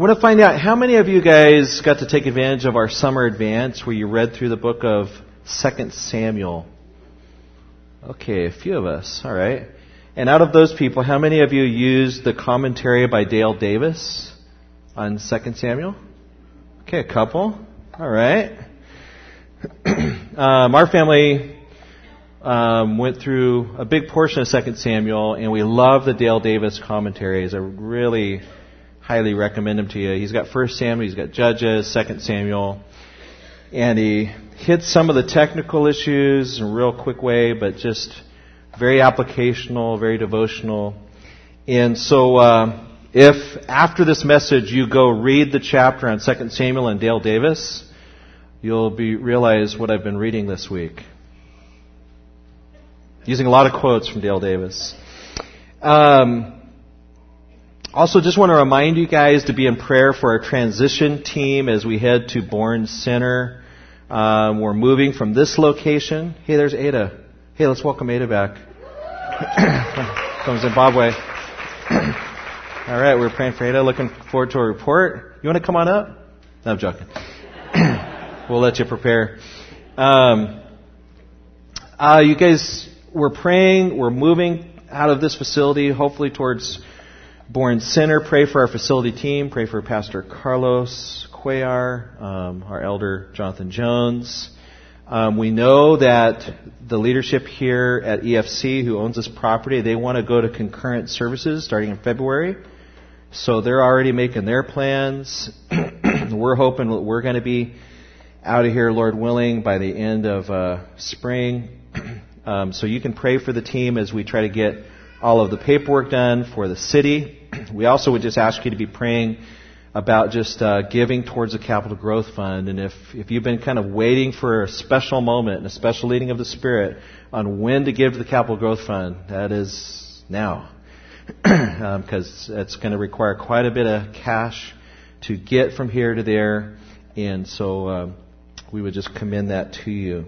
I want to find out how many of you guys got to take advantage of our summer advance where you read through the book of 2 Samuel. Okay, a few of us. All right. And out of those people, how many of you used the commentary by Dale Davis on 2 Samuel? Okay, a couple. All right. Our family went through a big portion of 2 Samuel, and we love the Dale Davis commentaries. I really highly recommend them to you. He's got First Samuel, he's got Judges, 2 Samuel. And he hits some of the technical issues in a real quick way, but just very applicational, very devotional. And so if after this message you go read the chapter on 2 Samuel and Dale Davis, you'll realize what I've been reading this week. Using a lot of quotes from Dale Davis. Also, just want to remind you guys to be in prayer for our transition team as we head to Bourne Center. We're moving from this location. Hey, there's Ada. Hey, let's welcome Ada back from Zimbabwe. All right, we're praying for Ada. Looking forward to a report. You want to come on up? No, I'm joking. We'll let you prepare. You guys, we're praying. We're moving out of this facility, hopefully towards Bourne Center. Pray for our facility team. Pray for Pastor Carlos Cuellar, our elder Jonathan Jones. We know that the leadership here at EFC, who owns this property, they want to go to concurrent services starting in February. So they're already making their plans. We're hoping that we're going to be out of here, Lord willing, by the end of spring. So you can pray for the team as we try to get all of the paperwork done for the city. We also would just ask you to be praying about just giving towards the Capital Growth Fund. And if you've been kind of waiting for a special moment and a special leading of the Spirit on when to give to the Capital Growth Fund, that is now. Because it's going to require quite a bit of cash to get from here to there. And so we would just commend that to you.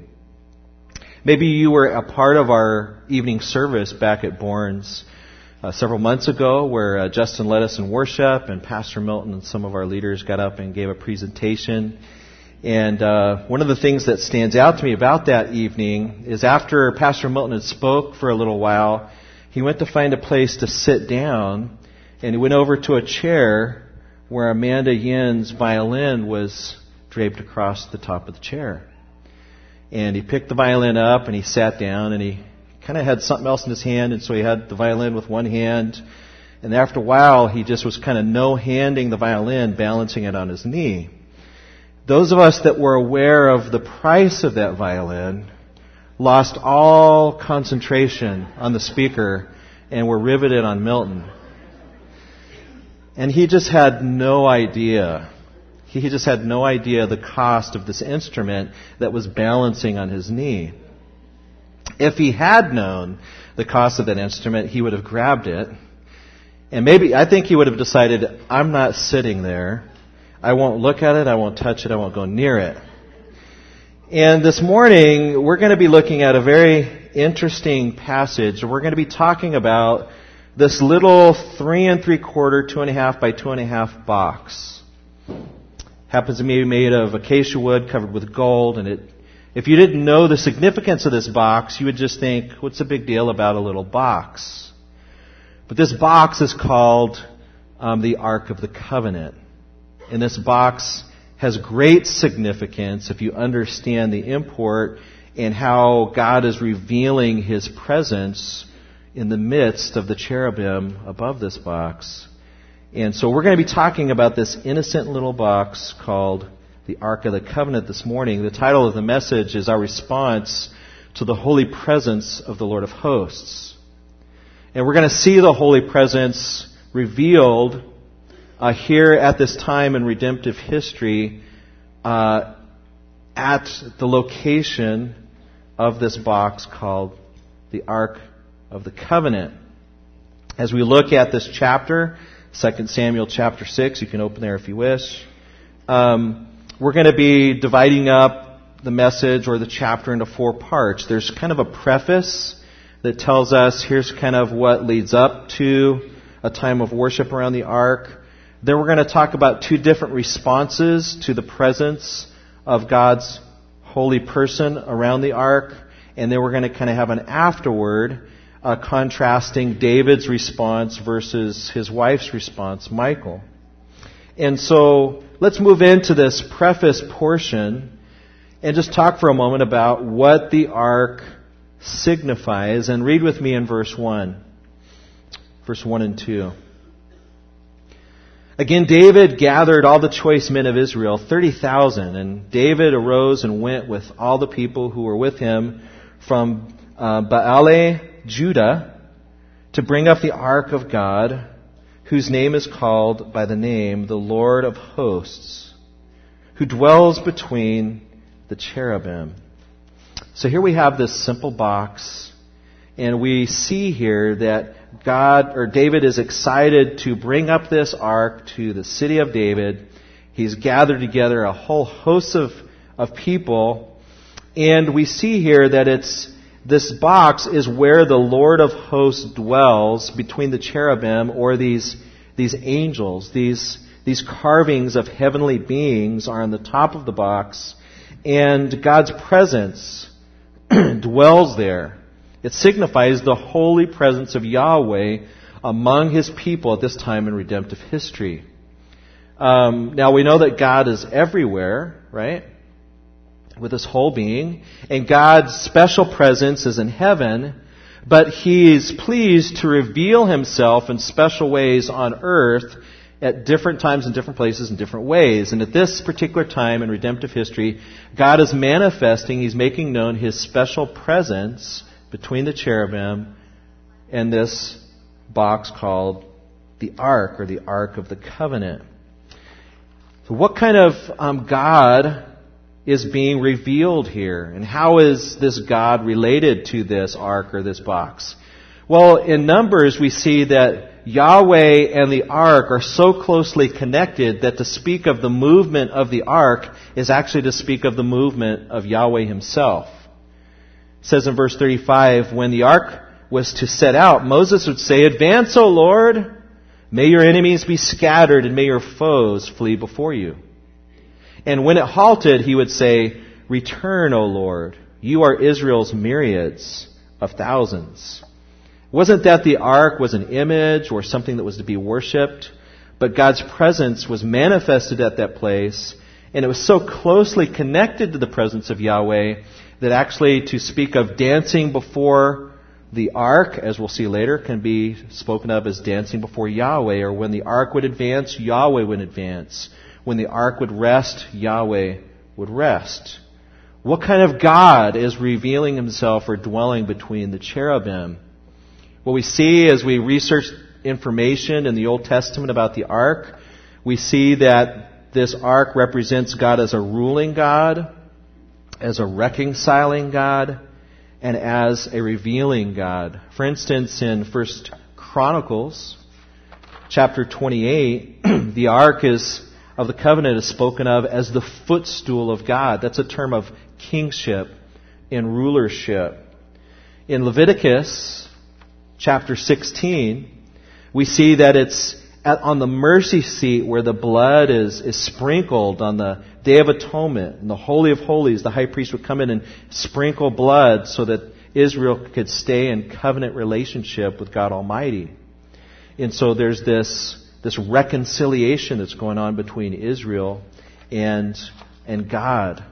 Maybe you were a part of our evening service back at Bourne's several months ago where Justin led us in worship and Pastor Milton and some of our leaders got up and gave a presentation. And one of the things that stands out to me about that evening is after Pastor Milton had spoke for a little while, he went to find a place to sit down and he went over to a chair where Amanda Yin's violin was draped across the top of the chair. And he picked the violin up and he sat down and he kind of had something else in his hand. And so he had the violin with one hand. And after a while, he just was kind of no-handing the violin, balancing it on his knee. Those of us that were aware of the price of that violin lost all concentration on the speaker and were riveted on Milton. And he just had no idea. He just had no idea the cost of this instrument that was balancing on his knee. If he had known the cost of that instrument, he would have grabbed it. And maybe, I think he would have decided, I'm not sitting there. I won't look at it. I won't touch it. I won't go near it. And this morning, we're going to be looking at a very interesting passage. We're going to be talking about this little 3 3/4, 2.5 by 2.5 box. Happens to be made of acacia wood covered with gold. And if you didn't know the significance of this box, you would just think, what's the big deal about a little box? But this box is called the Ark of the Covenant. And this box has great significance if you understand the import and how God is revealing His presence in the midst of the cherubim above this box. And so we're going to be talking about this innocent little box called the Ark of the Covenant this morning. The title of the message is Our Response to the Holy Presence of the Lord of Hosts. And we're going to see the Holy Presence revealed here at this time in redemptive history at the location of this box called the Ark of the Covenant. As we look at this chapter, 2 Samuel chapter 6. You can open there if you wish. We're going to be dividing up the message or the chapter into 4 parts. There's kind of a preface that tells us here's kind of what leads up to a time of worship around the ark. Then we're going to talk about two different responses to the presence of God's holy person around the ark. And then we're going to kind of have an afterward contrasting David's response versus his wife's response, Michal. And so let's move into this preface portion and just talk for a moment about what the ark signifies. And read with me in verse 1. Verse 1 and 2. Again, David gathered all the choice men of Israel, 30,000. And David arose and went with all the people who were with him from Baale, Judah, to bring up the ark of God, whose name is called by the name the Lord of Hosts, who dwells between the cherubim. So here we have this simple box, and we see here that God or David is excited to bring up this ark to the city of David. He's gathered together a whole host of people. And we see here that this box is where the Lord of hosts dwells between the cherubim, or these angels. These carvings of heavenly beings are on the top of the box, and God's presence dwells there. It signifies the holy presence of Yahweh among His people at this time in redemptive history. Now we know that God is everywhere, right? With His whole being. And God's special presence is in heaven. But He is pleased to reveal Himself in special ways on earth at different times and different places in different ways. And at this particular time in redemptive history, God is manifesting, He's making known His special presence between the cherubim and this box called the Ark, or the Ark of the Covenant. So what kind of God is being revealed here? And how is this God related to this Ark or this box? Well, in Numbers we see that Yahweh and the Ark are so closely connected that to speak of the movement of the Ark is actually to speak of the movement of Yahweh Himself. It says in verse 35, when the ark was to set out, Moses would say, "Advance, O Lord! May your enemies be scattered, and may your foes flee before you." And when it halted, he would say, "Return, O Lord! You are Israel's myriads of thousands." It wasn't that the ark was an image or something that was to be worshipped, but God's presence was manifested at that place, and it was so closely connected to the presence of Yahweh that actually to speak of dancing before the ark, as we'll see later, can be spoken of as dancing before Yahweh, or when the ark would advance, Yahweh would advance. When the ark would rest, Yahweh would rest. What kind of God is revealing Himself or dwelling between the cherubim? What we see as we research information in the Old Testament about the ark, we see that this ark represents God as a ruling God, as a reconciling God, and as a revealing God. For instance, in First Chronicles chapter 28, the Ark of the Covenant is spoken of as the footstool of God. That's a term of kingship and rulership. In Leviticus chapter 16, we see that it's on the mercy seat where the blood is sprinkled on the Day of Atonement. In the Holy of Holies, the high priest would come in and sprinkle blood so that Israel could stay in covenant relationship with God Almighty. And so there's this reconciliation that's going on between Israel and God,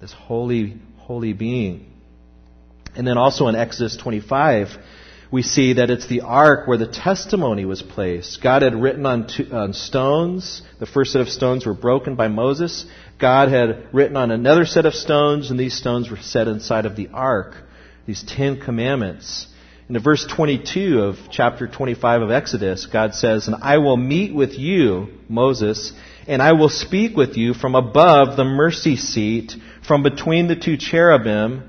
this holy, holy being. And then also in Exodus 25, we see that it's the ark where the testimony was placed. God had written on stones. The first set of stones were broken by Moses. God had written on another set of stones, and these stones were set inside of the ark, these 10 Commandments. And in verse 22 of chapter 25 of Exodus, God says, "And I will meet with you, Moses, and I will speak with you from above the mercy seat, from between the two cherubim,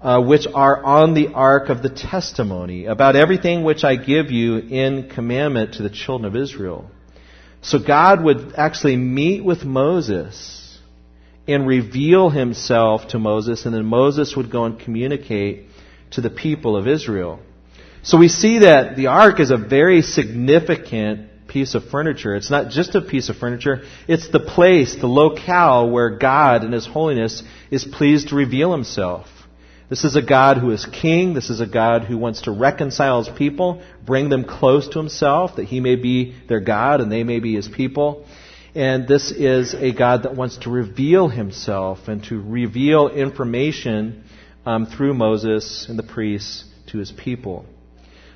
which are on the ark of the testimony, about everything which I give you in commandment to the children of Israel." So God would actually meet with Moses and reveal Himself to Moses, and then Moses would go and communicate to the people of Israel. So we see that the ark is a very significant piece of furniture. It's not just a piece of furniture. It's the place, the locale where God in His holiness is pleased to reveal Himself. This is a God who is king. This is a God who wants to reconcile His people, bring them close to Himself, that He may be their God and they may be His people. And this is a God that wants to reveal Himself and to reveal information through Moses and the priests to His people.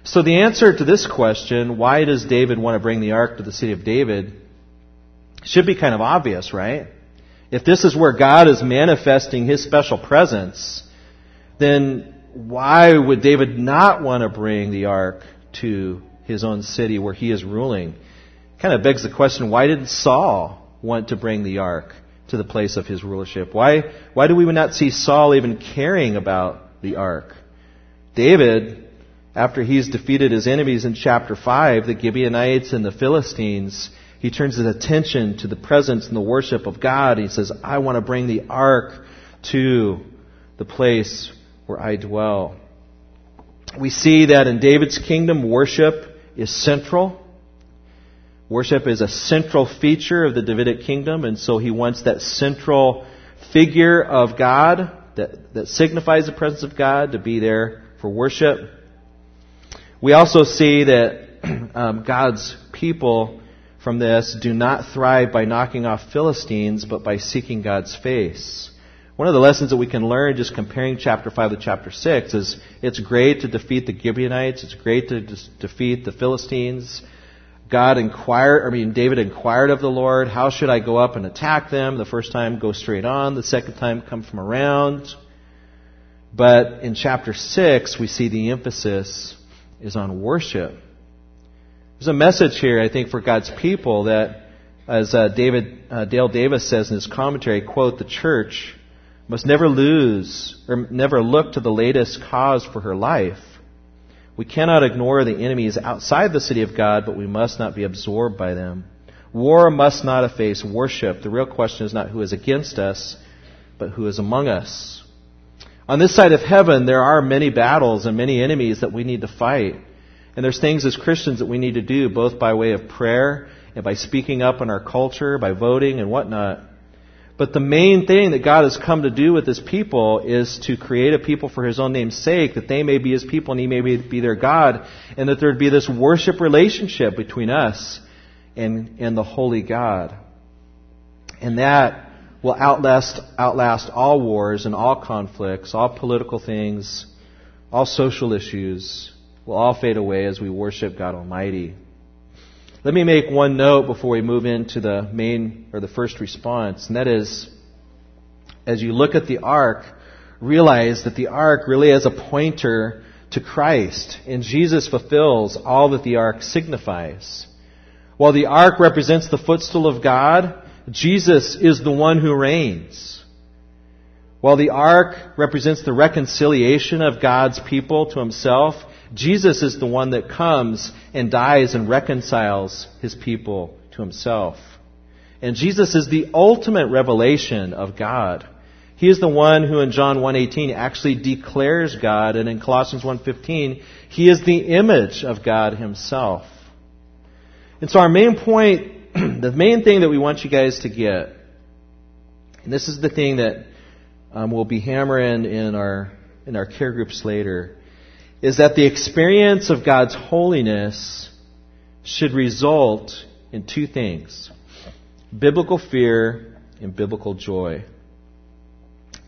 So the answer to this question, why does David want to bring the ark to the city of David, should be kind of obvious, right? If this is where God is manifesting His special presence, then why would David not want to bring the ark to his own city where he is ruling? It kind of begs the question, why didn't Saul want to bring the ark to the place of his rulership? Why do we not see Saul even caring about the ark? David, after he's defeated his enemies in chapter 5, the Gibeonites and the Philistines, he turns his attention to the presence and the worship of God. He says, I want to bring the ark to the place where I dwell. We see that in David's kingdom, worship is central. Worship is a central feature of the Davidic kingdom, and so he wants that central figure of God that signifies the presence of God to be there for worship. We also see that God's people from this do not thrive by knocking off Philistines, but by seeking God's face. One of the lessons that we can learn just comparing chapter 5 to chapter 6 is it's great to defeat the Gibeonites. It's great to defeat the Philistines. David inquired of the Lord, how should I go up and attack them? The first time, go straight on. The second time, come from around. But in chapter 6, we see the emphasis is on worship. There's a message here, I think, for God's people that, as Dale Davis says in his commentary, quote, the church must never lose or never look to the latest cause for her life. We cannot ignore the enemies outside the city of God, but we must not be absorbed by them. War must not efface worship. The real question is not who is against us, but who is among us. On this side of heaven, there are many battles and many enemies that we need to fight. And there's things as Christians that we need to do, both by way of prayer and by speaking up in our culture, by voting and whatnot. But the main thing that God has come to do with His people is to create a people for His own name's sake, that they may be His people and He may be their God, and that there would be this worship relationship between us and the holy God. And that will outlast all wars and all conflicts, all political things, all social issues will all fade away as we worship God Almighty. Let me make one note before we move into the first response, and that is, as you look at the ark, realize that the ark really is a pointer to Christ, and Jesus fulfills all that the ark signifies. While the ark represents the footstool of God, Jesus is the one who reigns. While the ark represents the reconciliation of God's people to Himself, Jesus is the one that comes and dies and reconciles His people to Himself. And Jesus is the ultimate revelation of God. He is the one who in John 1:18 actually declares God, and in Colossians 1:15, He is the image of God Himself. And so our main point, the main thing that we want you guys to get, and this is the thing that we'll be hammering in our care groups later, is that the experience of God's holiness should result in two things: biblical fear and biblical joy.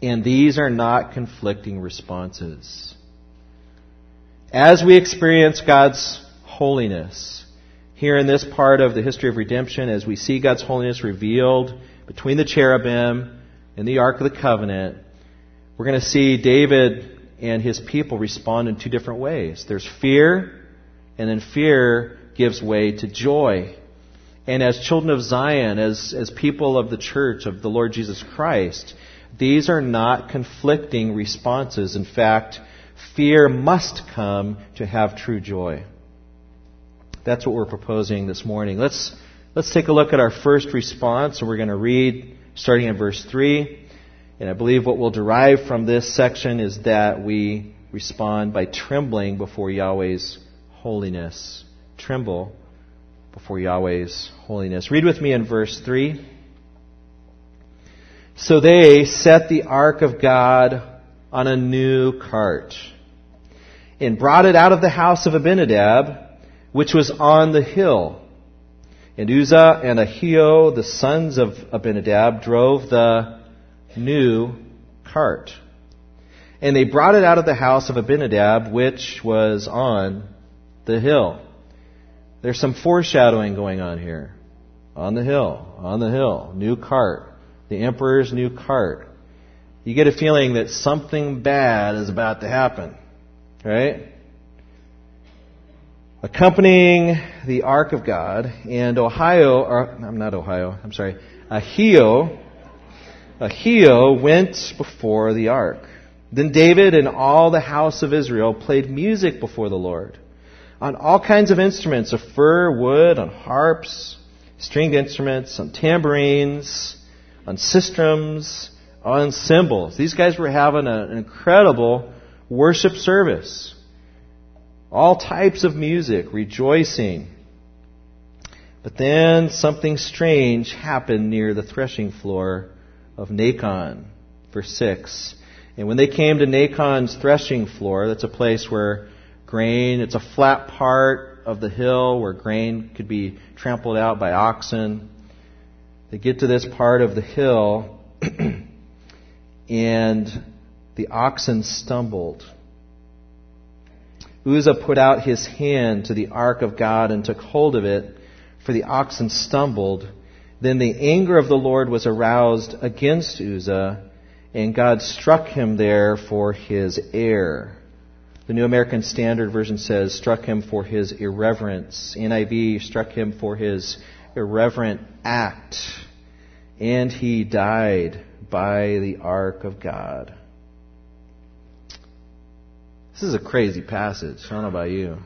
And these are not conflicting responses. As we experience God's holiness, here in this part of the history of redemption, as we see God's holiness revealed between the cherubim and the Ark of the Covenant, we're going to see David and his people respond in two different ways. There's fear, and then fear gives way to joy. And as children of Zion, as people of the church of the Lord Jesus Christ, these are not conflicting responses. In fact, fear must come to have true joy. That's what we're proposing this morning. Let's take a look at our first response, and we're going to read starting in verse 3. And I believe what we'll derive from this section is that we respond by trembling before Yahweh's holiness. Tremble before Yahweh's holiness. Read with me in verse 3. So they set the ark of God on a new cart and brought it out of the house of Abinadab, which was on the hill. And Uzzah and Ahio, the sons of Abinadab, drove the new cart. And they brought it out of the house of Abinadab, which was on the hill. There's some foreshadowing going on here. On the hill, new cart, the emperor's new cart. You get a feeling that something bad is about to happen, right? Accompanying the ark of God, and Ahio went before the ark. Then David and all the house of Israel played music before the Lord on all kinds of instruments, of fir, wood, on harps, stringed instruments, on tambourines, on sistrums, on cymbals. These guys were having an incredible worship service. All types of music, rejoicing. But then something strange happened near the threshing floor of Nacon. Verse 6. And when they came to Nacon's threshing floor, that's a place where grain, it's a flat part of the hill where grain could be trampled out by oxen. They get to this part of the hill, and the oxen stumbled. Uzzah put out his hand to the ark of God and took hold of it, for the oxen stumbled. Then the anger of the Lord was aroused against Uzzah, and God struck him there for his error. The New American Standard Version says, struck him for his irreverence. NIV, struck him for his irreverent act. And he died by the ark of God. This is a crazy passage. I don't know about you.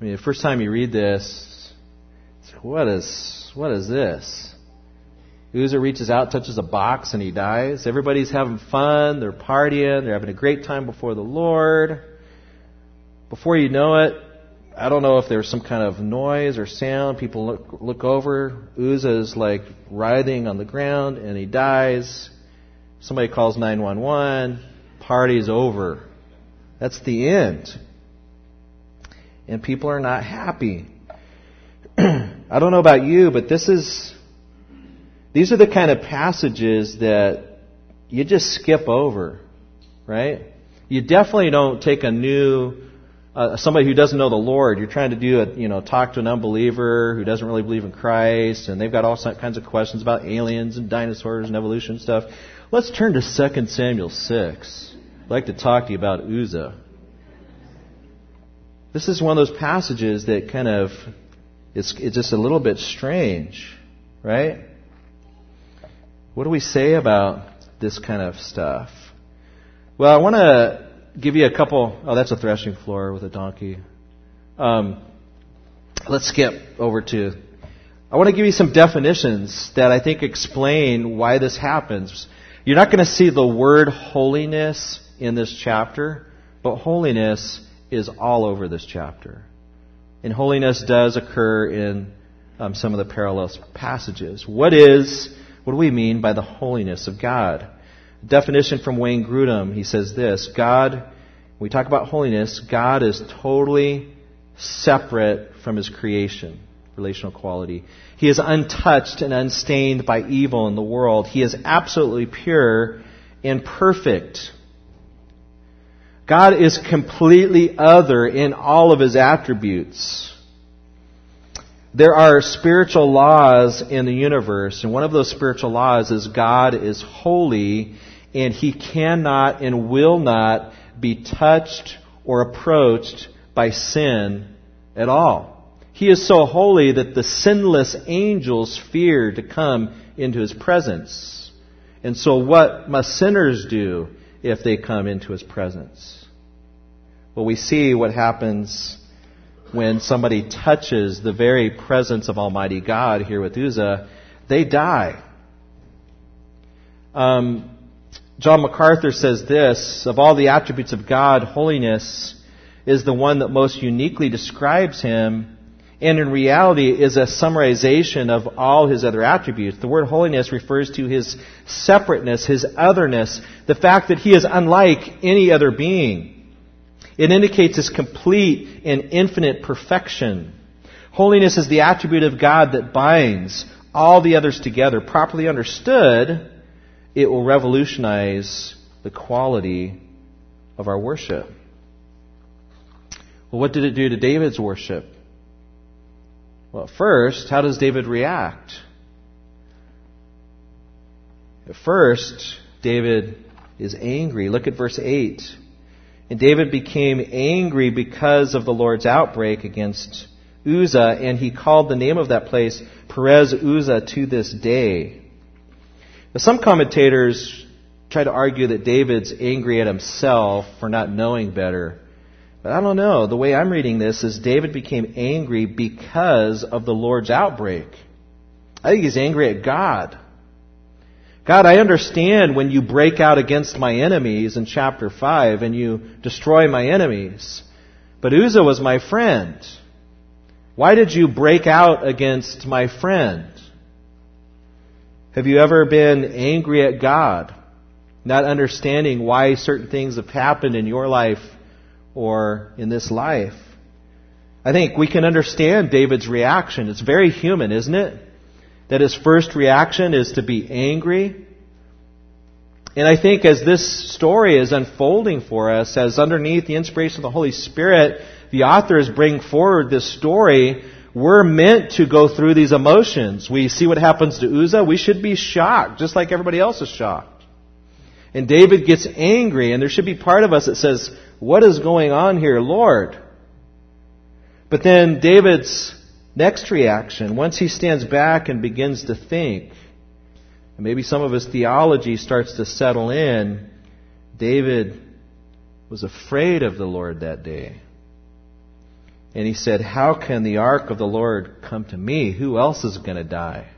I mean, the first time you read this, it's like, what is this? Uzzah reaches out, touches a box, and he dies. Everybody's having fun. They're partying. They're having a great time before the Lord. Before you know it, I don't know if there was some kind of noise or sound. People look over. Uzzah's like writhing on the ground, and he dies. Somebody calls 911. Party's over. That's the end. And people are not happy. I don't know about you, but these are the kind of passages that you just skip over, right? You definitely don't take a somebody who doesn't know the Lord. You're trying to talk to an unbeliever who doesn't really believe in Christ, and they've got all kinds of questions about aliens and dinosaurs and evolution and stuff. Let's turn to 2 Samuel 6. I'd like to talk to you about Uzzah. This is one of those passages that kind of, it's just a little bit strange, right? What do we say about this kind of stuff? Well, I want to give you a couple... Oh, that's a threshing floor with a donkey. Let's skip over to... I want to give you some definitions that I think explain why this happens. You're not going to see the word holiness in this chapter, but holiness is all over this chapter. And holiness does occur in some of the parallel passages. What do we mean by the holiness of God? Definition from Wayne Grudem, he says this: God, when we talk about holiness, God is totally separate from His creation, relational quality. He is untouched and unstained by evil in the world. He is absolutely pure and perfect. God is completely other in all of His attributes. There are spiritual laws in the universe, and one of those spiritual laws is God is holy, and He cannot and will not be touched or approached by sin at all. He is so holy that the sinless angels fear to come into His presence. And so what must sinners do if they come into His presence? Well, we see what happens when somebody touches the very presence of Almighty God here with Uzzah, they die. John MacArthur says this: of all the attributes of God, holiness is the one that most uniquely describes Him and in reality is a summarization of all his other attributes. The word holiness refers to his separateness, his otherness, the fact that he is unlike any other being. It indicates his complete and infinite perfection. Holiness is the attribute of God that binds all the others together. Properly understood, it will revolutionize the quality of our worship. Well, what did it do to David's worship? Well, at first, how does David react? At first, David is angry. Look at verse 8. And David became angry because of the Lord's outbreak against Uzzah, and he called the name of that place Perez Uzzah to this day. Now, some commentators try to argue that David's angry at himself for not knowing better. But I don't know. The way I'm reading this is David became angry because of the Lord's outbreak. I think he's angry at God. God, I understand when you break out against my enemies in chapter 5 and you destroy my enemies. But Uzzah was my friend. Why did you break out against my friend? Have you ever been angry at God, not understanding why certain things have happened in your life or in this life? I think we can understand David's reaction. It's very human, isn't it? That his first reaction is to be angry. And I think as this story is unfolding for us, as underneath the inspiration of the Holy Spirit, the authors bring forward this story, we're meant to go through these emotions. We see what happens to Uzzah. We should be shocked, just like everybody else is shocked. And David gets angry, and there should be part of us that says, what is going on here, Lord? But then David's next reaction, once he stands back and begins to think, and maybe some of his theology starts to settle in, David was afraid of the Lord that day. And he said, how can the ark of the Lord come to me? Who else is going to die?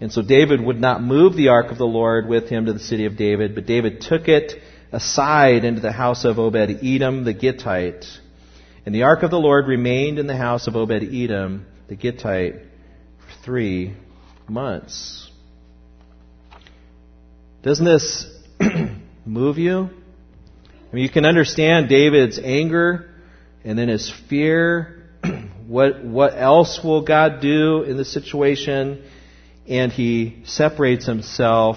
And so David would not move the ark of the Lord with him to the city of David, but David took it aside into the house of Obed-Edom the Gittite. And the ark of the Lord remained in the house of Obed-Edom the Gittite for 3 months. Doesn't this move you? I mean, you can understand David's anger and then his fear. What else will God do in this situation? And he separates himself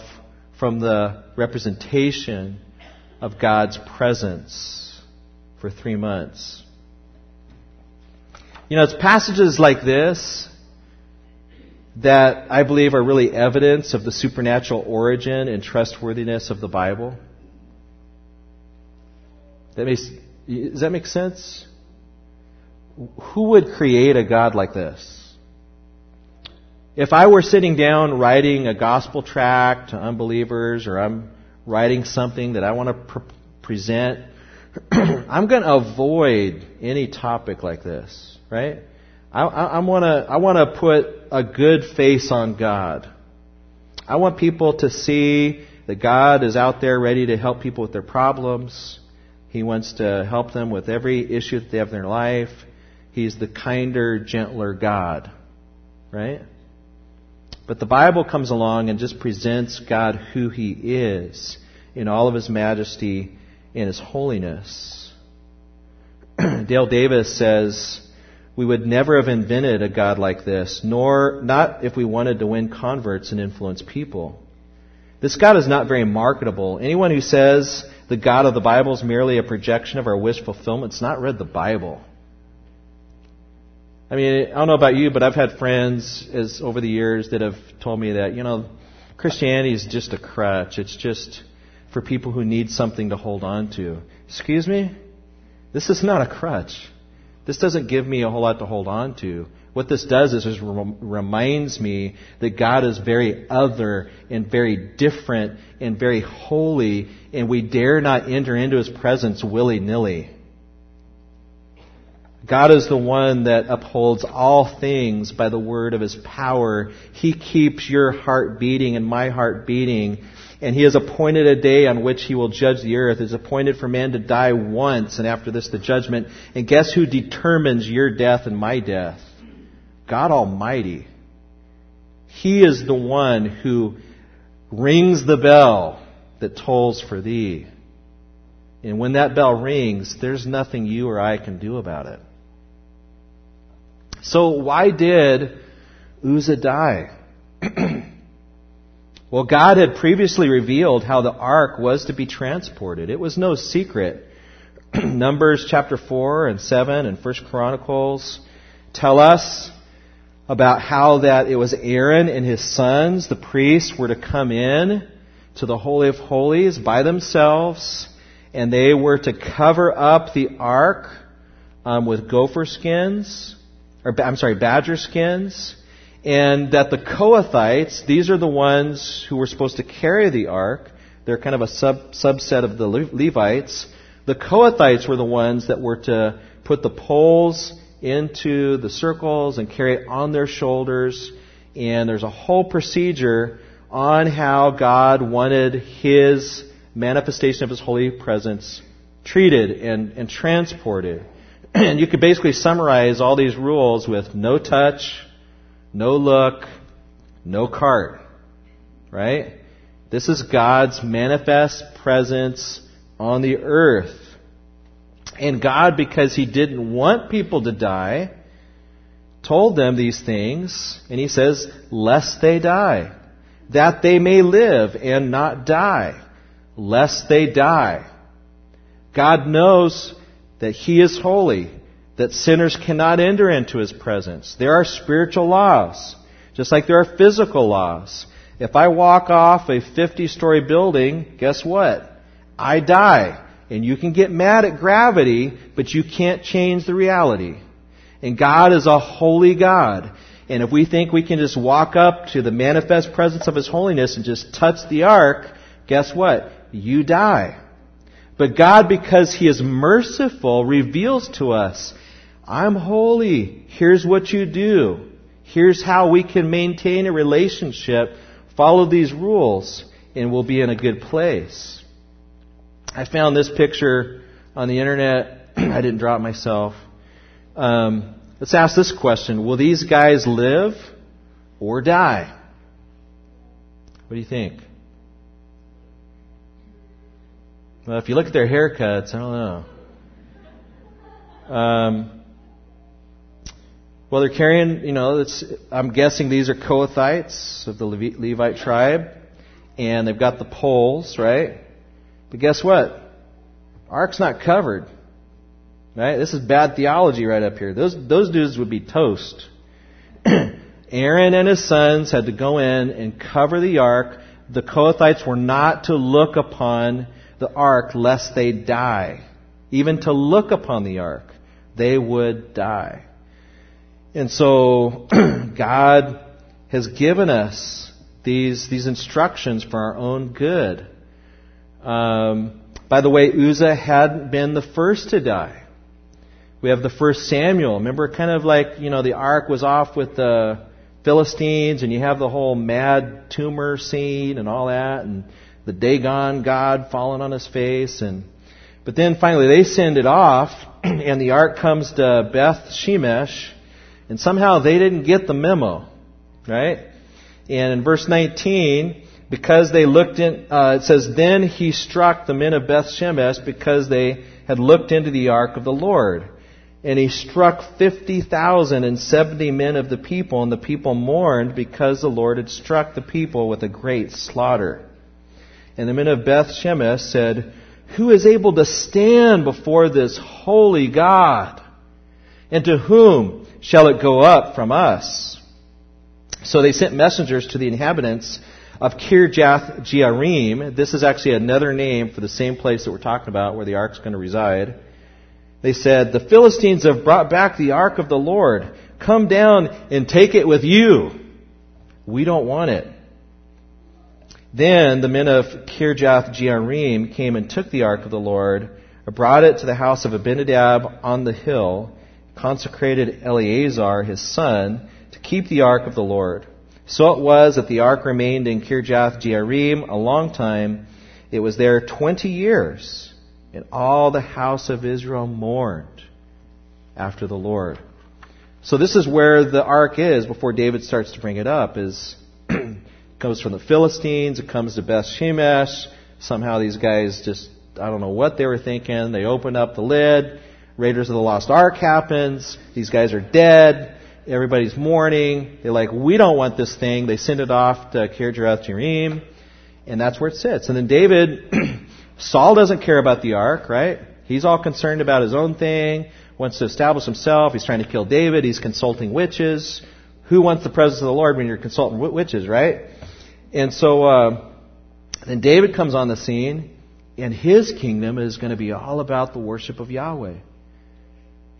from the representation of God's presence for 3 months. You know, it's passages like this that I believe are really evidence of the supernatural origin and trustworthiness of the Bible. Does that make sense? Who would create a God like this? If I were sitting down writing a gospel tract to unbelievers, or I'm writing something that I want to present, I'm going to avoid any topic like this, right? I want to put a good face on God. I want people to see that God is out there ready to help people with their problems. He wants to help them with every issue that they have in their life. He's the kinder, gentler God, right? But the Bible comes along and just presents God who He is in all of His majesty and His holiness. Dale Davis says, we would never have invented a God like this, nor not if we wanted to win converts and influence people. This God is not very marketable. Anyone who says the God of the Bible is merely a projection of our wish fulfillment has not read the Bible. I mean, I don't know about you, but I've had friends over the years that have told me that, you know, Christianity is just a crutch. It's just for people who need something to hold on to. Excuse me? This is not a crutch. This doesn't give me a whole lot to hold on to. What this does is it reminds me that God is very other and very different and very holy, and we dare not enter into His presence willy-nilly. God is the one that upholds all things by the word of His power. He keeps your heart beating and my heart beating. and he has appointed a day on which he will judge the earth. It is appointed for man to die once, and after this the judgment. And guess who determines your death and my death? God Almighty. He is the one who rings the bell that tolls for thee. And when that bell rings, there's nothing you or I can do about it. So why did Uzzah die? Well, God had previously revealed how the ark was to be transported. It was no secret. Numbers chapter 4 and 7 and First Chronicles tell us about how that it was Aaron and his sons, the priests, were to come in to the Holy of Holies by themselves, and they were to cover up the ark with gopher skins, badger skins, and that the Kohathites, these are the ones who were supposed to carry the ark, they're kind of a subset of the Levites, the Kohathites were the ones that were to put the poles into the circles and carry it on their shoulders, and there's a whole procedure on how God wanted His manifestation of His holy presence treated and transported. And you could basically summarize all these rules with no touch, no look, no cart, right? This is God's manifest presence on the earth. And God, because He didn't want people to die, told them these things, and He says, lest they die, that they may live and not die, lest they die. God knows that He is holy, that sinners cannot enter into His presence. There are spiritual laws, just like there are physical laws. If I walk off a 50-story building, guess what? I die. And you can get mad at gravity, but you can't change the reality. And God is a holy God. And if we think we can just walk up to the manifest presence of His holiness and just touch the ark, guess what? You die. But God, because He is merciful, reveals to us, I'm holy. Here's what you do. Here's how we can maintain a relationship. Follow these rules, and we'll be in a good place. I found this picture on the internet. I didn't draw it myself. Let's ask this question. Will these guys live or die? What do you think? Well, if you look at their haircuts, I don't know. Well, they're carrying, I'm guessing these are Kohathites of the Levite tribe. And they've got the poles, right? But guess what? Ark's not covered. Right? This is bad theology right up here. Those dudes would be toast. Aaron and his sons had to go in and cover the ark. The Kohathites were not to look upon the ark lest they die. Even to look upon the ark, they would die. And so God has given us these instructions for our own good. By the way, Uzzah hadn't been the first to die. We have the First Samuel. Remember, kind of like, the ark was off with the Philistines, and you have the whole mad tumor scene and all that, and the Dagon god falling on his face. But then finally they send it off, and the ark comes to Beth Shemesh, and somehow they didn't get the memo, right? And in verse 19... because they looked in, it says, then he struck the men of Beth Shemesh because they had looked into the ark of the Lord. And he struck 50,070 men of the people, and the people mourned because the Lord had struck the people with a great slaughter. And the men of Beth Shemesh said, who is able to stand before this holy God? And to whom shall it go up from us? So they sent messengers to the inhabitants of Kiriath-jearim. This is actually another name for the same place that we're talking about where the ark's going to reside. They said, the Philistines have brought back the ark of the Lord. Come down and take it with you. We don't want it. Then the men of Kiriath-jearim came and took the ark of the Lord, brought it to the house of Abinadab on the hill, consecrated Eleazar, his son, to keep the ark of the Lord. So it was that the ark remained in Kiriath-jearim a long time. It was there 20 years, and all the house of Israel mourned after the Lord. So this is where the ark is before David starts to bring it up. It comes from the Philistines, it comes to Beth Shemesh. Somehow these guys just, I don't know what they were thinking. They open up the lid. Raiders of the Lost Ark happens. These guys are dead. Everybody's mourning. They're like, we don't want this thing. They send it off to Kiriath-jearim, and that's where it sits. And then David, Saul doesn't care about the ark, right? He's all concerned about his own thing, wants to establish himself. He's trying to kill David. He's consulting witches. Who wants the presence of the Lord when you're consulting witches, right? And so then David comes on the scene, and his kingdom is going to be all about the worship of Yahweh.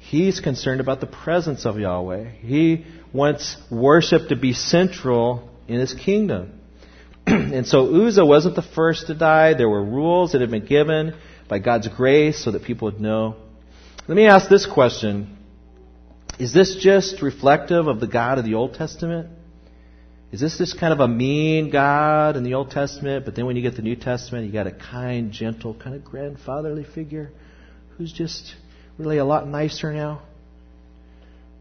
He's concerned about the presence of Yahweh. He wants worship to be central in his kingdom. And so Uzzah wasn't the first to die. There were rules that had been given by God's grace so that people would know. Let me ask this question. Is this just reflective of the God of the Old Testament? Is this just kind of a mean God in the Old Testament, but then when you get the New Testament, you got a kind, gentle, kind of grandfatherly figure who's just really a lot nicer now?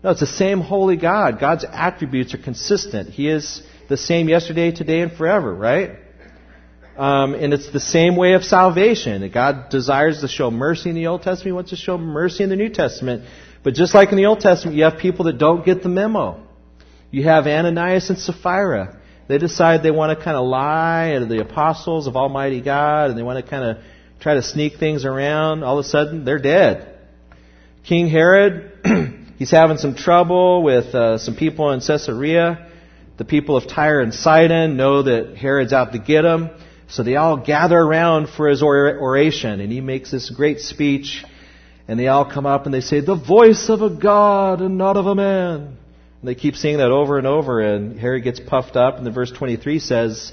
No, it's the same holy God. God's attributes are consistent. He is the same yesterday, today, and forever, right? And it's the same way of salvation. God desires to show mercy in the Old Testament. He wants to show mercy in the New Testament. But just like in the Old Testament, you have people that don't get the memo. You have Ananias and Sapphira. They decide they want to kind of lie to the apostles of Almighty God, and they want to kind of try to sneak things around. All of a sudden, they're dead. King Herod, he's having some trouble with some people in Caesarea. The people of Tyre and Sidon know that Herod's out to get him. So they all gather around for his oration, and he makes this great speech, and they all come up and they say, "The voice of a God and not of a man." And they keep saying that over and over, and Herod gets puffed up, and the verse 23 says,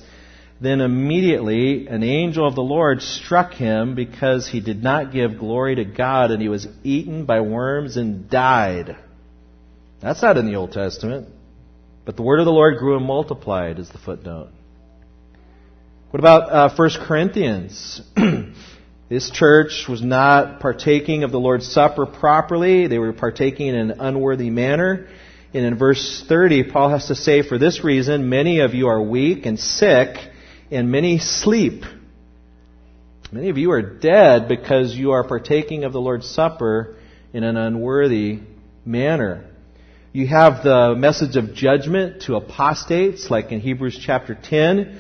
"Then immediately an angel of the Lord struck him because he did not give glory to God, and he was eaten by worms and died." That's not in the Old Testament. But the word of the Lord grew and multiplied is the footnote. What about 1 Corinthians? This church was not partaking of the Lord's Supper properly. They were partaking in an unworthy manner. And in verse 30, Paul has to say, "For this reason, many of you are weak and sick, and many sleep." Many of you are dead because you are partaking of the Lord's Supper in an unworthy manner. You have the message of judgment to apostates, like in Hebrews chapter 10,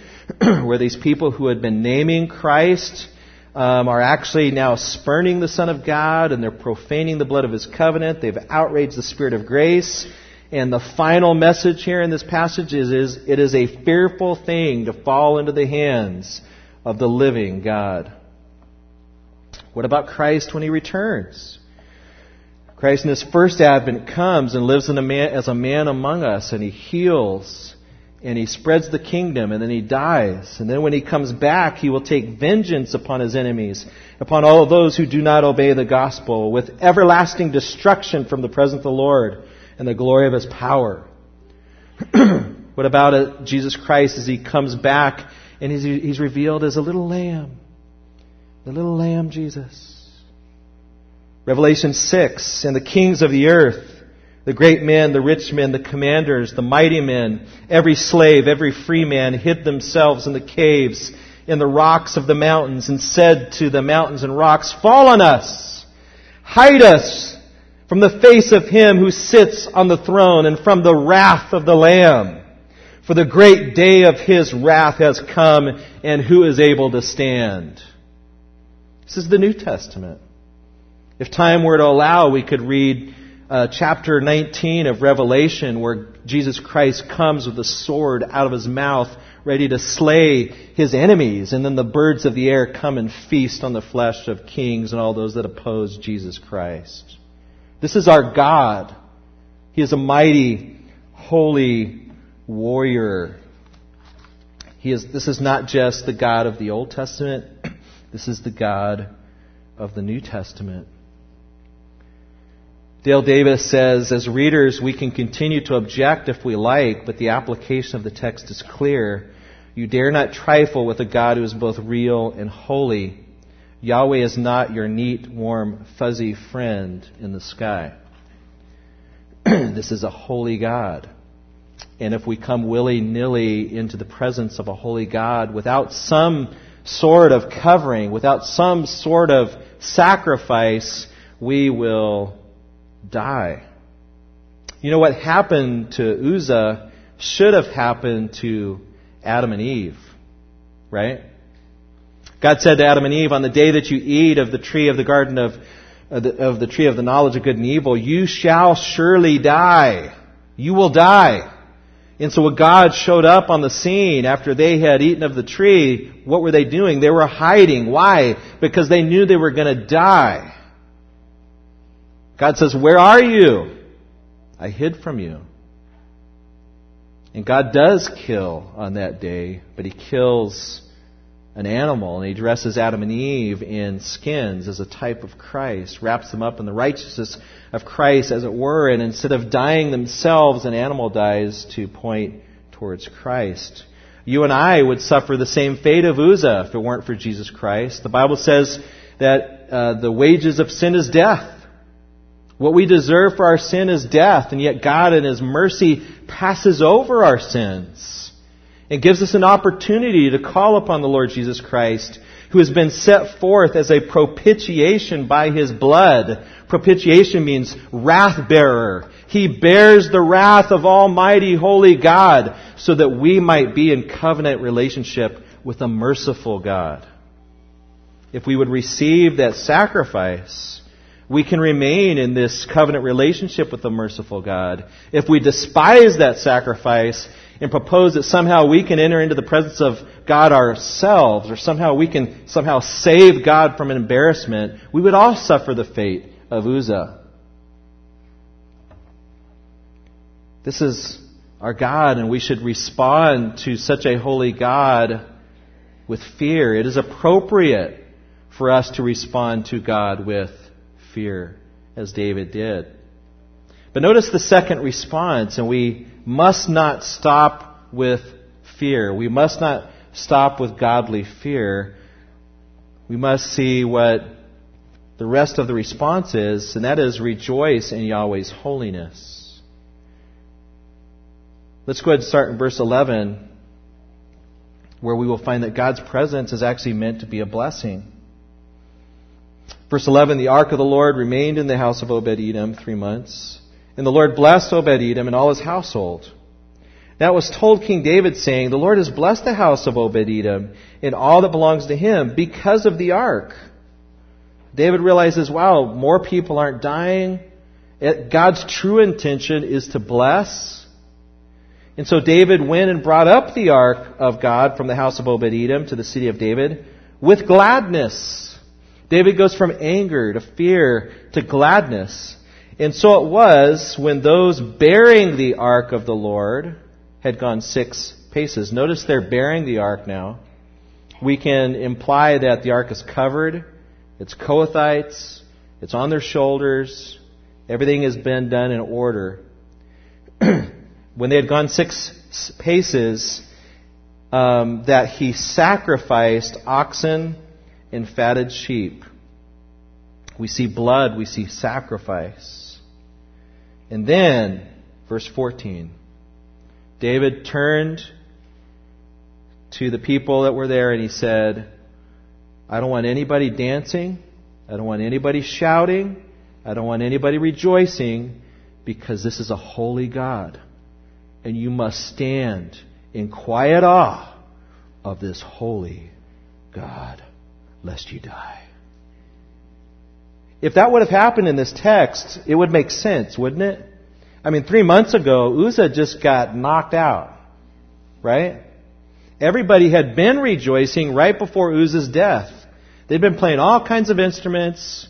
where these people who had been naming Christ are actually now spurning the Son of God, and they're profaning the blood of His covenant. They've outraged the Spirit of grace. And the final message here in this passage is it is a fearful thing to fall into the hands of the living God. What about Christ when He returns? Christ in His first advent comes and lives in as a man among us, and He heals, and He spreads the kingdom, and then He dies. And then when He comes back, He will take vengeance upon His enemies, upon all of those who do not obey the gospel, with everlasting destruction from the presence of the Lord and the glory of His power. What about Jesus Christ as He comes back and He's revealed as a little lamb? The little lamb Jesus. Revelation 6, "And the kings of the earth, the great men, the rich men, the commanders, the mighty men, every slave, every free man, hid themselves in the caves, in the rocks of the mountains, and said to the mountains and rocks, 'Fall on us, hide us from the face of Him who sits on the throne and from the wrath of the Lamb. For the great day of His wrath has come, and who is able to stand?'" This is the New Testament. If time were to allow, we could read chapter 19 of Revelation, where Jesus Christ comes with a sword out of His mouth, ready to slay His enemies. And then the birds of the air come and feast on the flesh of kings and all those that oppose Jesus Christ. This is our God. He is a mighty, holy warrior. This is not just the God of the Old Testament. This is the God of the New Testament. Dale Davis says, as readers, we can continue to object if we like, but the application of the text is clear. You dare not trifle with a God who is both real and holy. Yahweh is not your neat, warm, fuzzy friend in the sky. This is a holy God. And if we come willy-nilly into the presence of a holy God without some sort of covering, without some sort of sacrifice, we will die. You know what happened to Uzzah should have happened to Adam and Eve, right? God said to Adam and Eve, on the day that you eat of the tree of the garden of the tree of the knowledge of good and evil, you shall surely die. You will die. And so when God showed up on the scene after they had eaten of the tree, what were they doing? They were hiding. Why? Because they knew they were going to die. God says, where are you? I hid from you. And God does kill on that day, but he kills an animal, and he dresses Adam and Eve in skins as a type of Christ, wraps them up in the righteousness of Christ, as it were, and instead of dying themselves, an animal dies to point towards Christ. You and I would suffer the same fate of Uzzah if it weren't for Jesus Christ. The Bible says that the wages of sin is death. What we deserve for our sin is death, and yet God in His mercy passes over our sins and gives us an opportunity to call upon the Lord Jesus Christ, who has been set forth as a propitiation by His blood. Propitiation means wrath-bearer. He bears the wrath of Almighty Holy God so that we might be in covenant relationship with a merciful God. If we would receive that sacrifice, we can remain in this covenant relationship with the merciful God. If we despise that sacrifice and propose that somehow we can enter into the presence of God ourselves, or somehow we can save God from embarrassment, we would all suffer the fate of Uzzah. This is our God, and we should respond to such a holy God with fear. It is appropriate for us to respond to God with fear, as David did. But notice the second response, and we must not stop with fear. We must not stop with godly fear. We must see what the rest of the response is, and that is rejoice in Yahweh's holiness. Let's go ahead and start in verse 11, where we will find that God's presence is actually meant to be a blessing. Verse 11, the ark of the Lord remained in the house of Obed-Edom 3 months. And the Lord blessed Obed-Edom and all his household. Now it was told King David, saying, the Lord has blessed the house of Obed-Edom and all that belongs to him because of the ark. David realizes, wow, more people aren't dying. God's true intention is to bless. And so David went and brought up the ark of God from the house of Obed-Edom to the city of David with gladness. David goes from anger to fear to gladness. And so it was when those bearing the ark of the Lord had gone 6 paces. Notice they're bearing the ark now. We can imply that the ark is covered. It's Kohathites. It's on their shoulders. Everything has been done in order. When they had gone 6 paces, that he sacrificed oxen and fatted sheep. We see blood, we see sacrifice. And then, verse 14, David turned to the people that were there and he said, I don't want anybody dancing, I don't want anybody shouting, I don't want anybody rejoicing, because this is a holy God. And you must stand in quiet awe of this holy God, lest you die. If that would have happened in this text, it would make sense, wouldn't it? I mean, 3 months ago, Uzzah just got knocked out, right? Everybody had been rejoicing right before Uzzah's death. They'd been playing all kinds of instruments.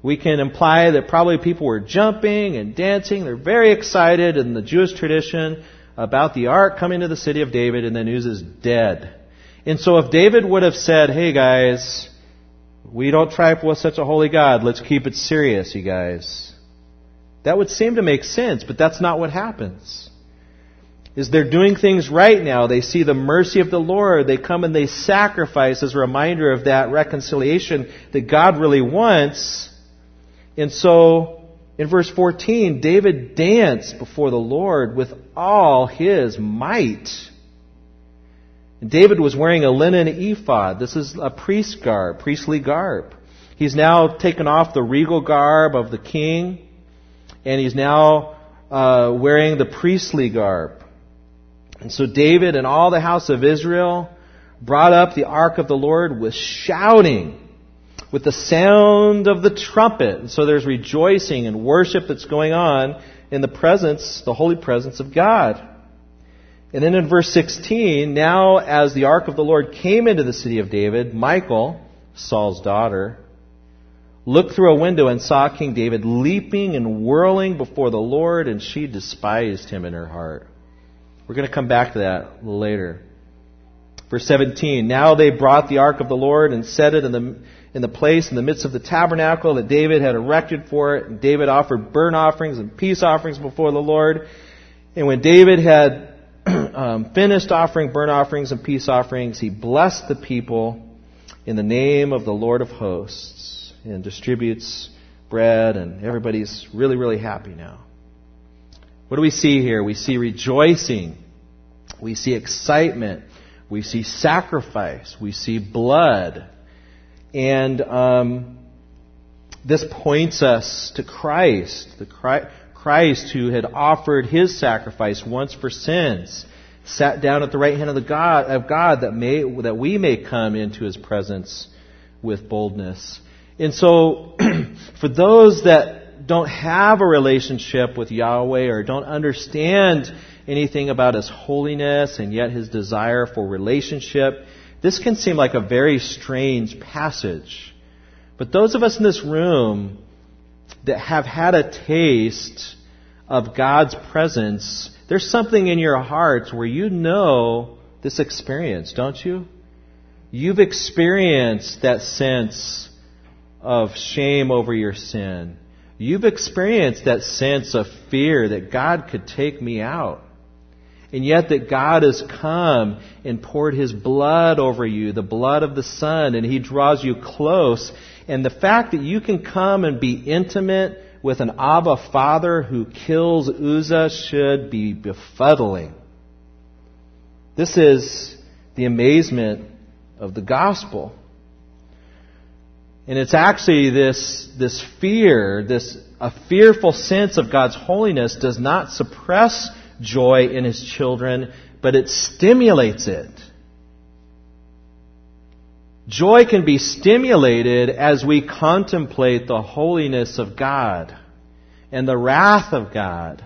We can imply that probably people were jumping and dancing. They're very excited in the Jewish tradition about the ark coming to the city of David, and then Uzzah's dead. And so if David would have said, hey guys, we don't trifle with such a holy God. Let's keep it serious, you guys. That would seem to make sense, but that's not what happens. Is they're doing things right now. They see the mercy of the Lord. They come and they sacrifice as a reminder of that reconciliation that God really wants. And so, in verse 14, David danced before the Lord with all his might. And David was wearing a linen ephod. This is a priest's garb, priestly garb. He's now taken off the regal garb of the king, and he's now wearing the priestly garb. And so David and all the house of Israel brought up the ark of the Lord with shouting, with the sound of the trumpet. And so there's rejoicing and worship that's going on in the presence, the holy presence of God. And then in verse 16, now as the ark of the Lord came into the city of David, Michal, Saul's daughter, looked through a window and saw King David leaping and whirling before the Lord, and she despised him in her heart. We're going to come back to that later. Verse 17, now they brought the ark of the Lord and set it in the place in the midst of the tabernacle that David had erected for it. And David offered burnt offerings and peace offerings before the Lord. And when David had finished offering burnt offerings and peace offerings, he blessed the people in the name of the Lord of hosts and distributes bread, and everybody's really, really happy now. What do we see here? We see rejoicing. We see excitement. We see sacrifice. We see blood. And this points us to Christ, Christ who had offered his sacrifice once for sins, sat down at the right hand of God that we may come into his presence with boldness. And so for those that don't have a relationship with Yahweh or don't understand anything about his holiness and yet his desire for relationship, this can seem like a very strange passage. But those of us in this room that have had a taste of God's presence, there's something in your hearts where you know this experience, don't you? You've experienced that sense of shame over your sin. You've experienced that sense of fear that God could take me out. And yet that God has come and poured his blood over you, the blood of the Son, and he draws you close. And the fact that you can come and be intimate with an Abba Father who kills Uzzah should be befuddling. This is the amazement of the gospel. And it's actually this fear, a fearful sense of God's holiness does not suppress joy in his children, but it stimulates it. Joy can be stimulated as we contemplate the holiness of God and the wrath of God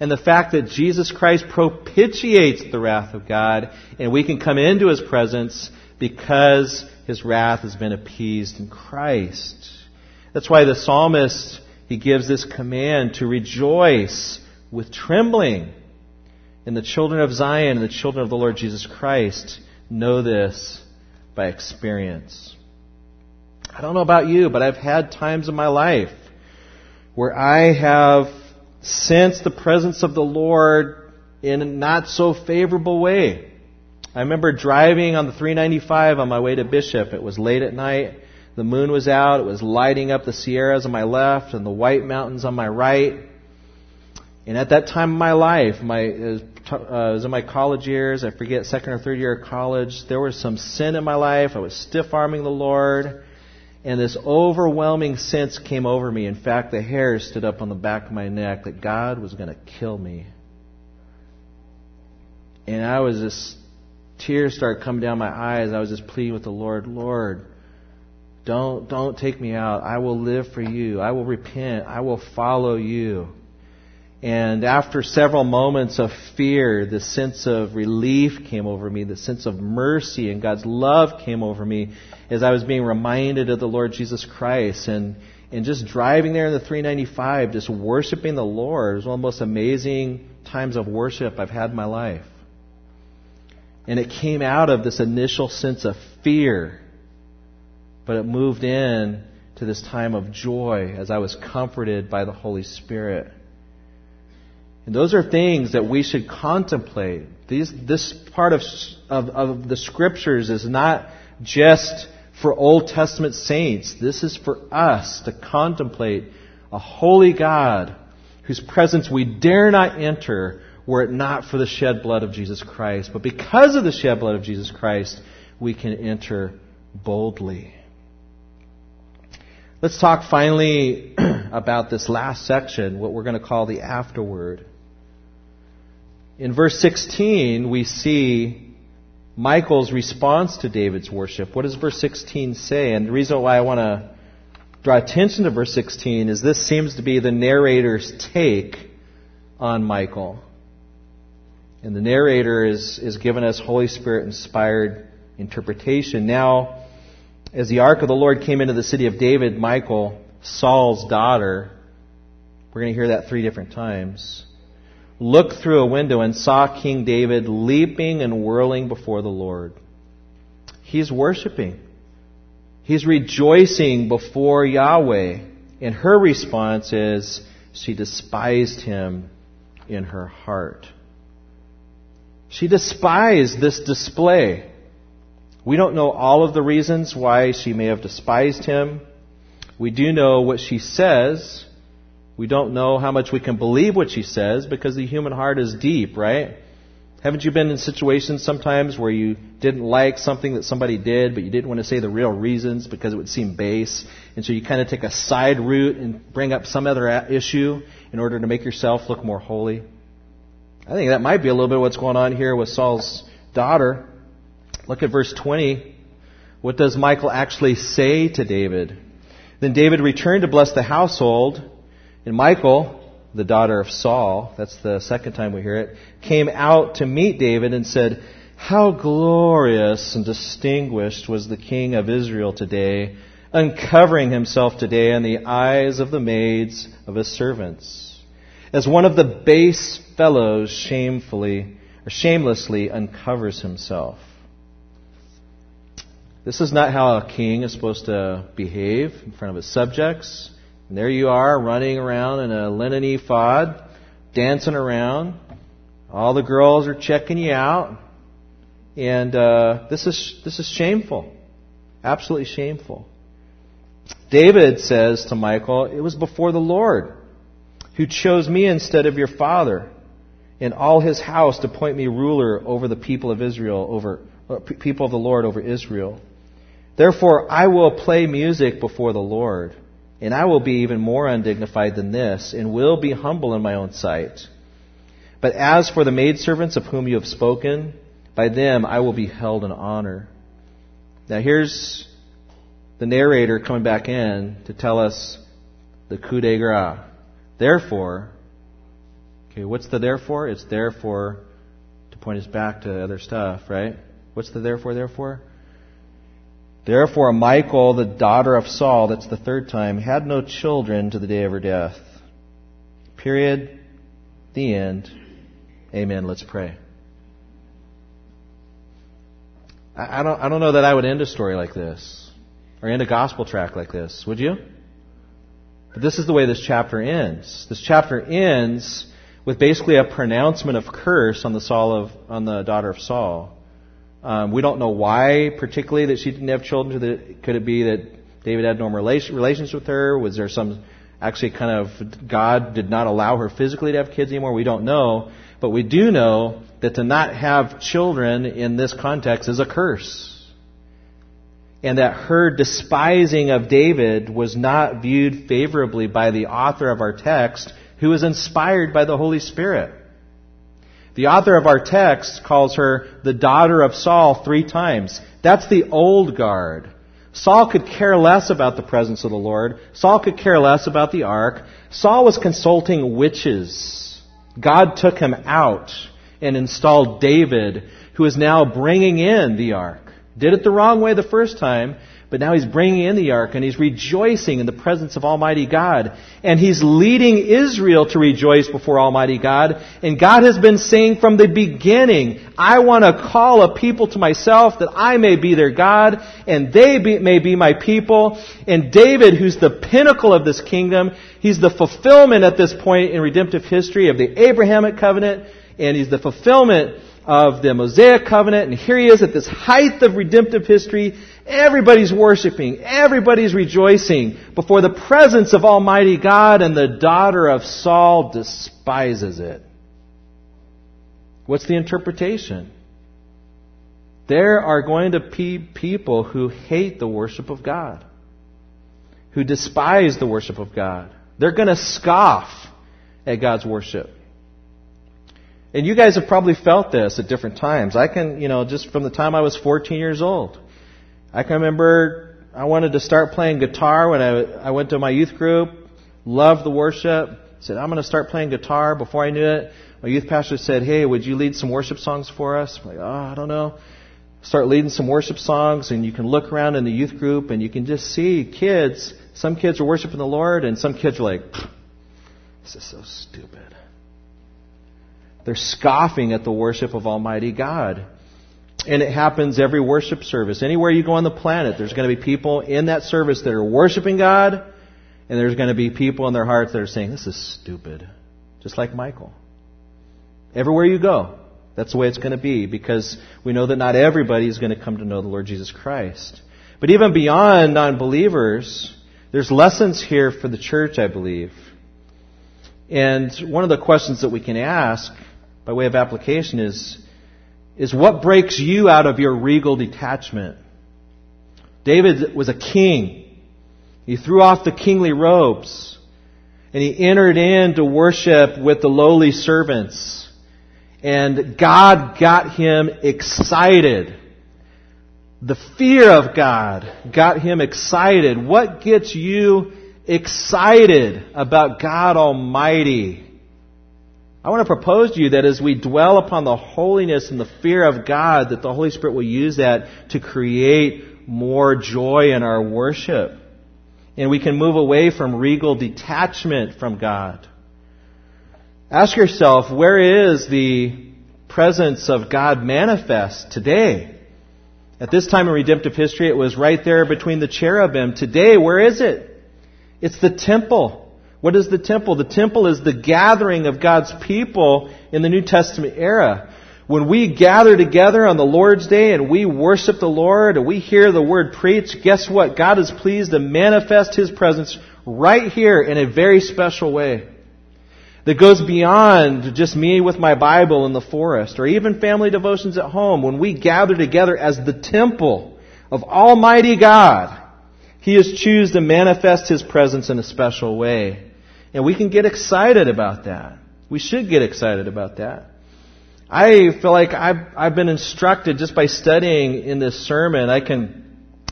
and the fact that Jesus Christ propitiates the wrath of God, and we can come into his presence because his wrath has been appeased in Christ. That's why the psalmist, he gives this command to rejoice with trembling. And the children of Zion and the children of the Lord Jesus Christ know this by experience. I don't know about you, but I've had times in my life where I have sensed the presence of the Lord in a not so favorable way. I remember driving on the 395 on my way to Bishop. It was late at night. The moon was out. It was lighting up the Sierras on my left and the White Mountains on my right. And at that time of my life, it was in my college years. I forget, second or third year of college. There was some sin in my life. I was stiff-arming the Lord. And this overwhelming sense came over me. In fact, the hairs stood up on the back of my neck that God was going to kill me. And I was just... tears started coming down my eyes. I was just pleading with the Lord, Lord, don't take me out. I will live for you. I will repent. I will follow you. And after several moments of fear, the sense of relief came over me. The sense of mercy and God's love came over me as I was being reminded of the Lord Jesus Christ. And just driving there in the 395, just worshiping the Lord, it was one of the most amazing times of worship I've had in my life. And it came out of this initial sense of fear, but it moved in to this time of joy as I was comforted by the Holy Spirit. And those are things that we should contemplate. This part of the Scriptures is not just for Old Testament saints. This is for us to contemplate a holy God whose presence we dare not enter were it not for the shed blood of Jesus Christ. But because of the shed blood of Jesus Christ, we can enter boldly. Let's talk finally about this last section, what we're going to call the afterword. In verse 16, we see Michal's response to David's worship. What does verse 16 say? And the reason why I want to draw attention to verse 16 is this seems to be the narrator's take on Michal. And the narrator is giving us Holy Spirit-inspired interpretation. Now, as the Ark of the Lord came into the city of David, Michal, Saul's daughter, we're going to hear that 3 different times, looked through a window and saw King David leaping and whirling before the Lord. He's worshiping. He's rejoicing before Yahweh. And her response is, she despised him in her heart. She despised this display. We don't know all of the reasons why she may have despised him. We do know what she says. We don't know how much we can believe what she says because the human heart is deep, right? Haven't you been in situations sometimes where you didn't like something that somebody did, but you didn't want to say the real reasons because it would seem base? And so you kind of take a side route and bring up some other issue in order to make yourself look more holy. I think that might be a little bit of what's going on here with Saul's daughter. Look at verse 20. What does Michal actually say to David? Then David returned to bless the household, and Michal, the daughter of Saul, that's the second time we hear it, came out to meet David and said, "How glorious and distinguished was the king of Israel today, uncovering himself today in the eyes of the maids of his servants, as one of the base fellows shamelessly uncovers himself." This is not how a king is supposed to behave in front of his subjects. And there you are, running around in a linen ephod, dancing around. All the girls are checking you out. And this is shameful. Absolutely shameful. David says to Michal, "It was before the Lord, who chose me instead of your father and all his house to appoint me ruler over the people of Israel, over Israel. Therefore, I will play music before the Lord, and I will be even more undignified than this, and will be humble in my own sight. But as for the maidservants of whom you have spoken, by them I will be held in honor." Now here's the narrator coming back in to tell us the coup de grace. Therefore, okay, what's the therefore? It's therefore to point us back to other stuff, right? What's the therefore, therefore? Therefore, Michal, the daughter of Saul, that's the third time, had no children to the day of her death. Period. The end. Amen. Let's pray. I don't know that I would end a story like this or end a gospel tract like this. Would you? But this is the way this chapter ends. This chapter ends with basically a pronouncement of curse on the daughter of Saul. We don't know why, particularly, that she didn't have children. Could it be that David had no relations with her? Was there some, actually, kind of God did not allow her physically to have kids anymore? We don't know. But we do know that to not have children in this context is a curse. And that her despising of David was not viewed favorably by the author of our text, who is inspired by the Holy Spirit. The author of our text calls her the daughter of Saul 3 times. That's the old guard. Saul could care less about the presence of the Lord. Saul could care less about the ark. Saul was consulting witches. God took him out and installed David, who is now bringing in the ark. Did it the wrong way the first time, But now he's bringing in the ark, and he's rejoicing in the presence of Almighty God. And he's leading Israel to rejoice before Almighty God. And God has been saying from the beginning, I want to call a people to myself that I may be their God, and they may be my people. And David, who's the pinnacle of this kingdom, he's the fulfillment at this point in redemptive history of the Abrahamic covenant, and he's the fulfillment of the Mosaic covenant. And here he is at this height of redemptive history. Everybody's worshiping. Everybody's rejoicing before the presence of Almighty God, and the daughter of Saul despises it. What's the interpretation? There are going to be people who hate the worship of God, who despise the worship of God. They're going to scoff at God's worship. And you guys have probably felt this at different times. I can, just from the time I was 14 years old, I can remember I wanted to start playing guitar when I went to my youth group, loved the worship, said, I'm going to start playing guitar. Before I knew it, my youth pastor said, hey, would you lead some worship songs for us? I'm like, I don't know. Start leading some worship songs, and you can look around in the youth group, and you can just see kids. Some kids are worshiping the Lord, and some kids are like, this is so stupid. They're scoffing at the worship of Almighty God. And it happens every worship service. Anywhere you go on the planet, there's going to be people in that service that are worshiping God, and there's going to be people in their hearts that are saying, this is stupid. Just like Michal. Everywhere you go, that's the way it's going to be, because we know that not everybody is going to come to know the Lord Jesus Christ. But even beyond non-believers, there's lessons here for the church, I believe. And one of the questions that we can ask by way of application is what breaks you out of your regal detachment? David was a king. He threw off the kingly robes, and he entered into worship with the lowly servants. And God got him excited. The fear of God got him excited. What gets you excited about God Almighty? I want to propose to you that as we dwell upon the holiness and the fear of God, that the Holy Spirit will use that to create more joy in our worship. And we can move away from regal detachment from God. Ask yourself, where is the presence of God manifest today? At this time in redemptive history, it was right there between the cherubim. Today, where is it? It's the temple. What is the temple? The temple is the gathering of God's people in the New Testament era. When we gather together on the Lord's Day and we worship the Lord and we hear the word preached, guess what? God is pleased to manifest His presence right here in a very special way that goes beyond just me with my Bible in the forest or even family devotions at home. When we gather together as the temple of Almighty God, He is choose to manifest His presence in a special way. And we can get excited about that. We should get excited about that. I feel like I've been instructed just by studying in this sermon.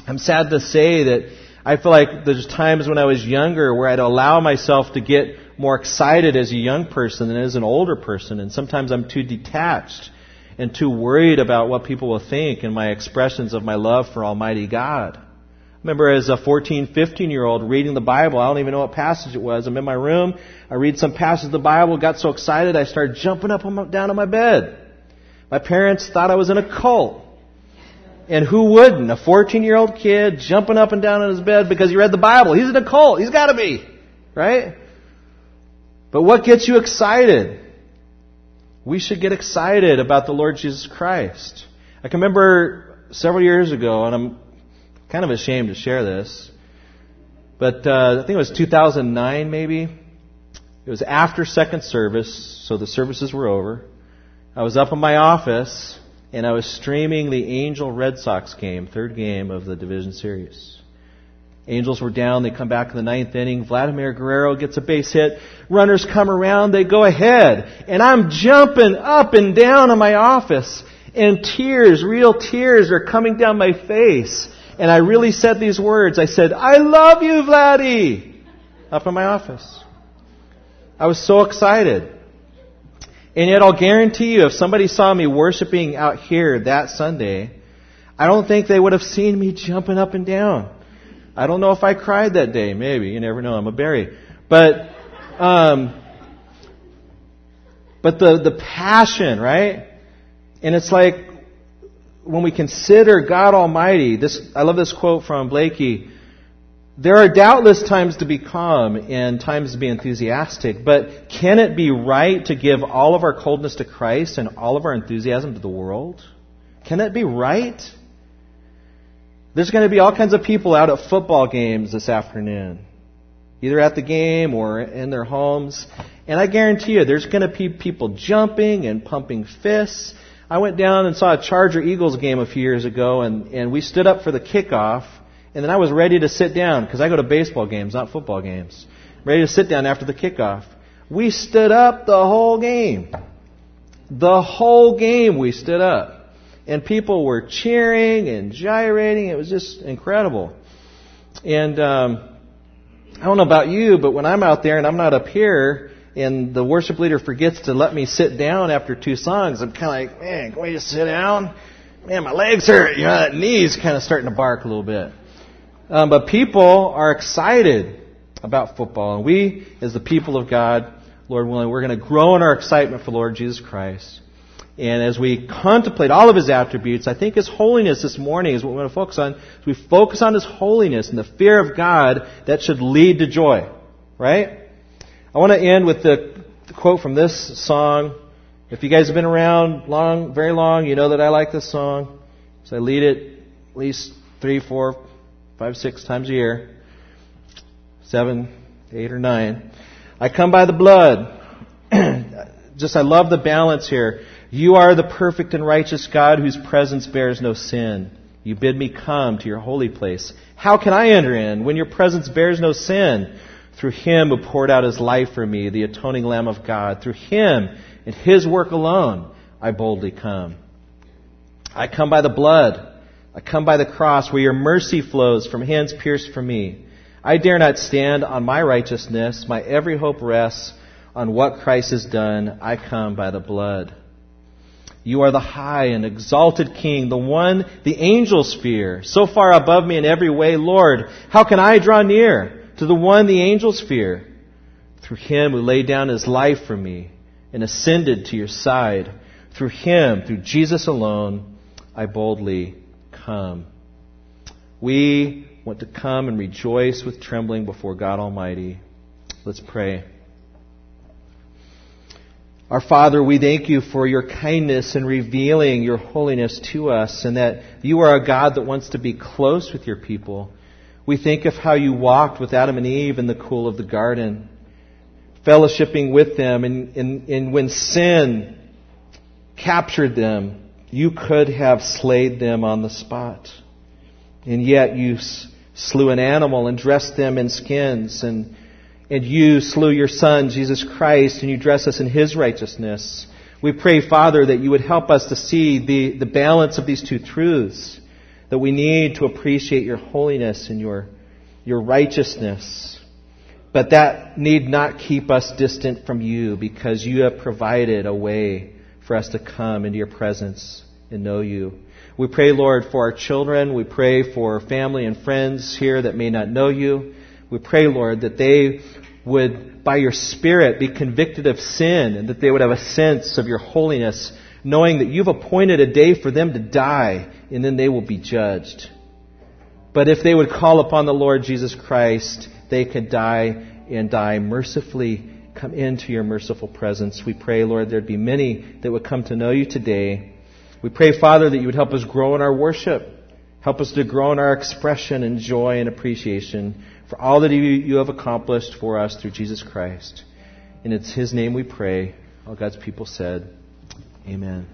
I'm sad to say that I feel like there's times when I was younger where I'd allow myself to get more excited as a young person than as an older person. And sometimes I'm too detached and too worried about what people will think and my expressions of my love for Almighty God. I remember as a 14, 15-year-old reading the Bible. I don't even know what passage it was. I'm in my room. I read some passage of the Bible. Got so excited I started jumping up and down on my bed. My parents thought I was in a cult. And who wouldn't? A 14-year-old kid jumping up and down on his bed because he read the Bible. He's in a cult. He's got to be. Right? But what gets you excited? We should get excited about the Lord Jesus Christ. I can remember several years ago, and I'm kind of ashamed to share this, but I think it was 2009 maybe. It was after second service, so the services were over. I was up in my office, and I was streaming the Angel-Red Sox game, third game of the division series. Angels were down. They come back in the ninth inning. Vladimir Guerrero gets a base hit. Runners come around. They go ahead. And I'm jumping up and down in my office, and tears, real tears, are coming down my face. And I really said these words. I said, I love you, Vladdy, up in my office. I was so excited. And yet I'll guarantee you, if somebody saw me worshiping out here that Sunday, I don't think they would have seen me jumping up and down. I don't know if I cried that day. Maybe. You never know. I'm a Barry. But the passion, right? And it's like when we consider God Almighty, I love this quote from Blakey. There are doubtless times to be calm and times to be enthusiastic, but can it be right to give all of our coldness to Christ and all of our enthusiasm to the world? Can that be right? There's going to be all kinds of people out at football games this afternoon, either at the game or in their homes. And I guarantee you, there's going to be people jumping and pumping fists. I went down and saw a Charger-Eagles game a few years ago, and we stood up for the kickoff. And then I was ready to sit down, because I go to baseball games, not football games. Ready to sit down after the kickoff. We stood up the whole game. The whole game we stood up. And people were cheering and gyrating. It was just incredible. And I don't know about you, but when I'm out there and I'm not up here and the worship leader forgets to let me sit down after two songs, I'm kind of like, man, can we just sit down? Man, my legs hurt. You know, that knee's kind of starting to bark a little bit. But people are excited about football. And we, as the people of God, Lord willing, we're going to grow in our excitement for Lord Jesus Christ. And as we contemplate all of His attributes, I think His holiness this morning is what we want to focus on. We focus on His holiness and the fear of God that should lead to joy. Right? I want to end with the quote from this song. If you guys have been around very long, you know that I like this song. So I lead it at least 3, 4, 5, 6 times a year. 7, 8, or 9. I come by the blood. I love the balance here. You are the perfect and righteous God whose presence bears no sin. You bid me come to your holy place. How can I enter in when your presence bears no sin? Through Him who poured out His life for me, the atoning Lamb of God. Through Him and His work alone, I boldly come. I come by the blood. I come by the cross where your mercy flows from hands pierced for me. I dare not stand on my righteousness. My every hope rests on what Christ has done. I come by the blood. You are the high and exalted King, the one the angels fear, so far above me in every way, Lord. How can I draw near to the one the angels fear? Through Him who laid down His life for me and ascended to your side. Through Him, through Jesus alone, I boldly come. We want to come and rejoice with trembling before God Almighty. Let's pray. Our Father, we thank You for Your kindness in revealing Your holiness to us and that You are a God that wants to be close with Your people. We think of how You walked with Adam and Eve in the cool of the garden, fellowshipping with them, and when sin captured them, You could have slain them on the spot. And yet You slew an animal and dressed them in skins, and You slew Your Son, Jesus Christ, and You dress us in His righteousness. We pray, Father, that You would help us to see the balance of these two truths, that we need to appreciate Your holiness and Your righteousness. But that need not keep us distant from You, because You have provided a way for us to come into Your presence and know You. We pray, Lord, for our children. We pray for family and friends here that may not know You. We pray, Lord, that they would, by Your Spirit, be convicted of sin and that they would have a sense of Your holiness, knowing that You've appointed a day for them to die and then they will be judged. But if they would call upon the Lord Jesus Christ, they could die and die mercifully. Come into Your merciful presence. We pray, Lord, there'd be many that would come to know You today. We pray, Father, that You would help us grow in our worship. Help us to grow in our expression and joy and appreciation for all that You have accomplished for us through Jesus Christ. And it's His name we pray. All God's people said, Amen.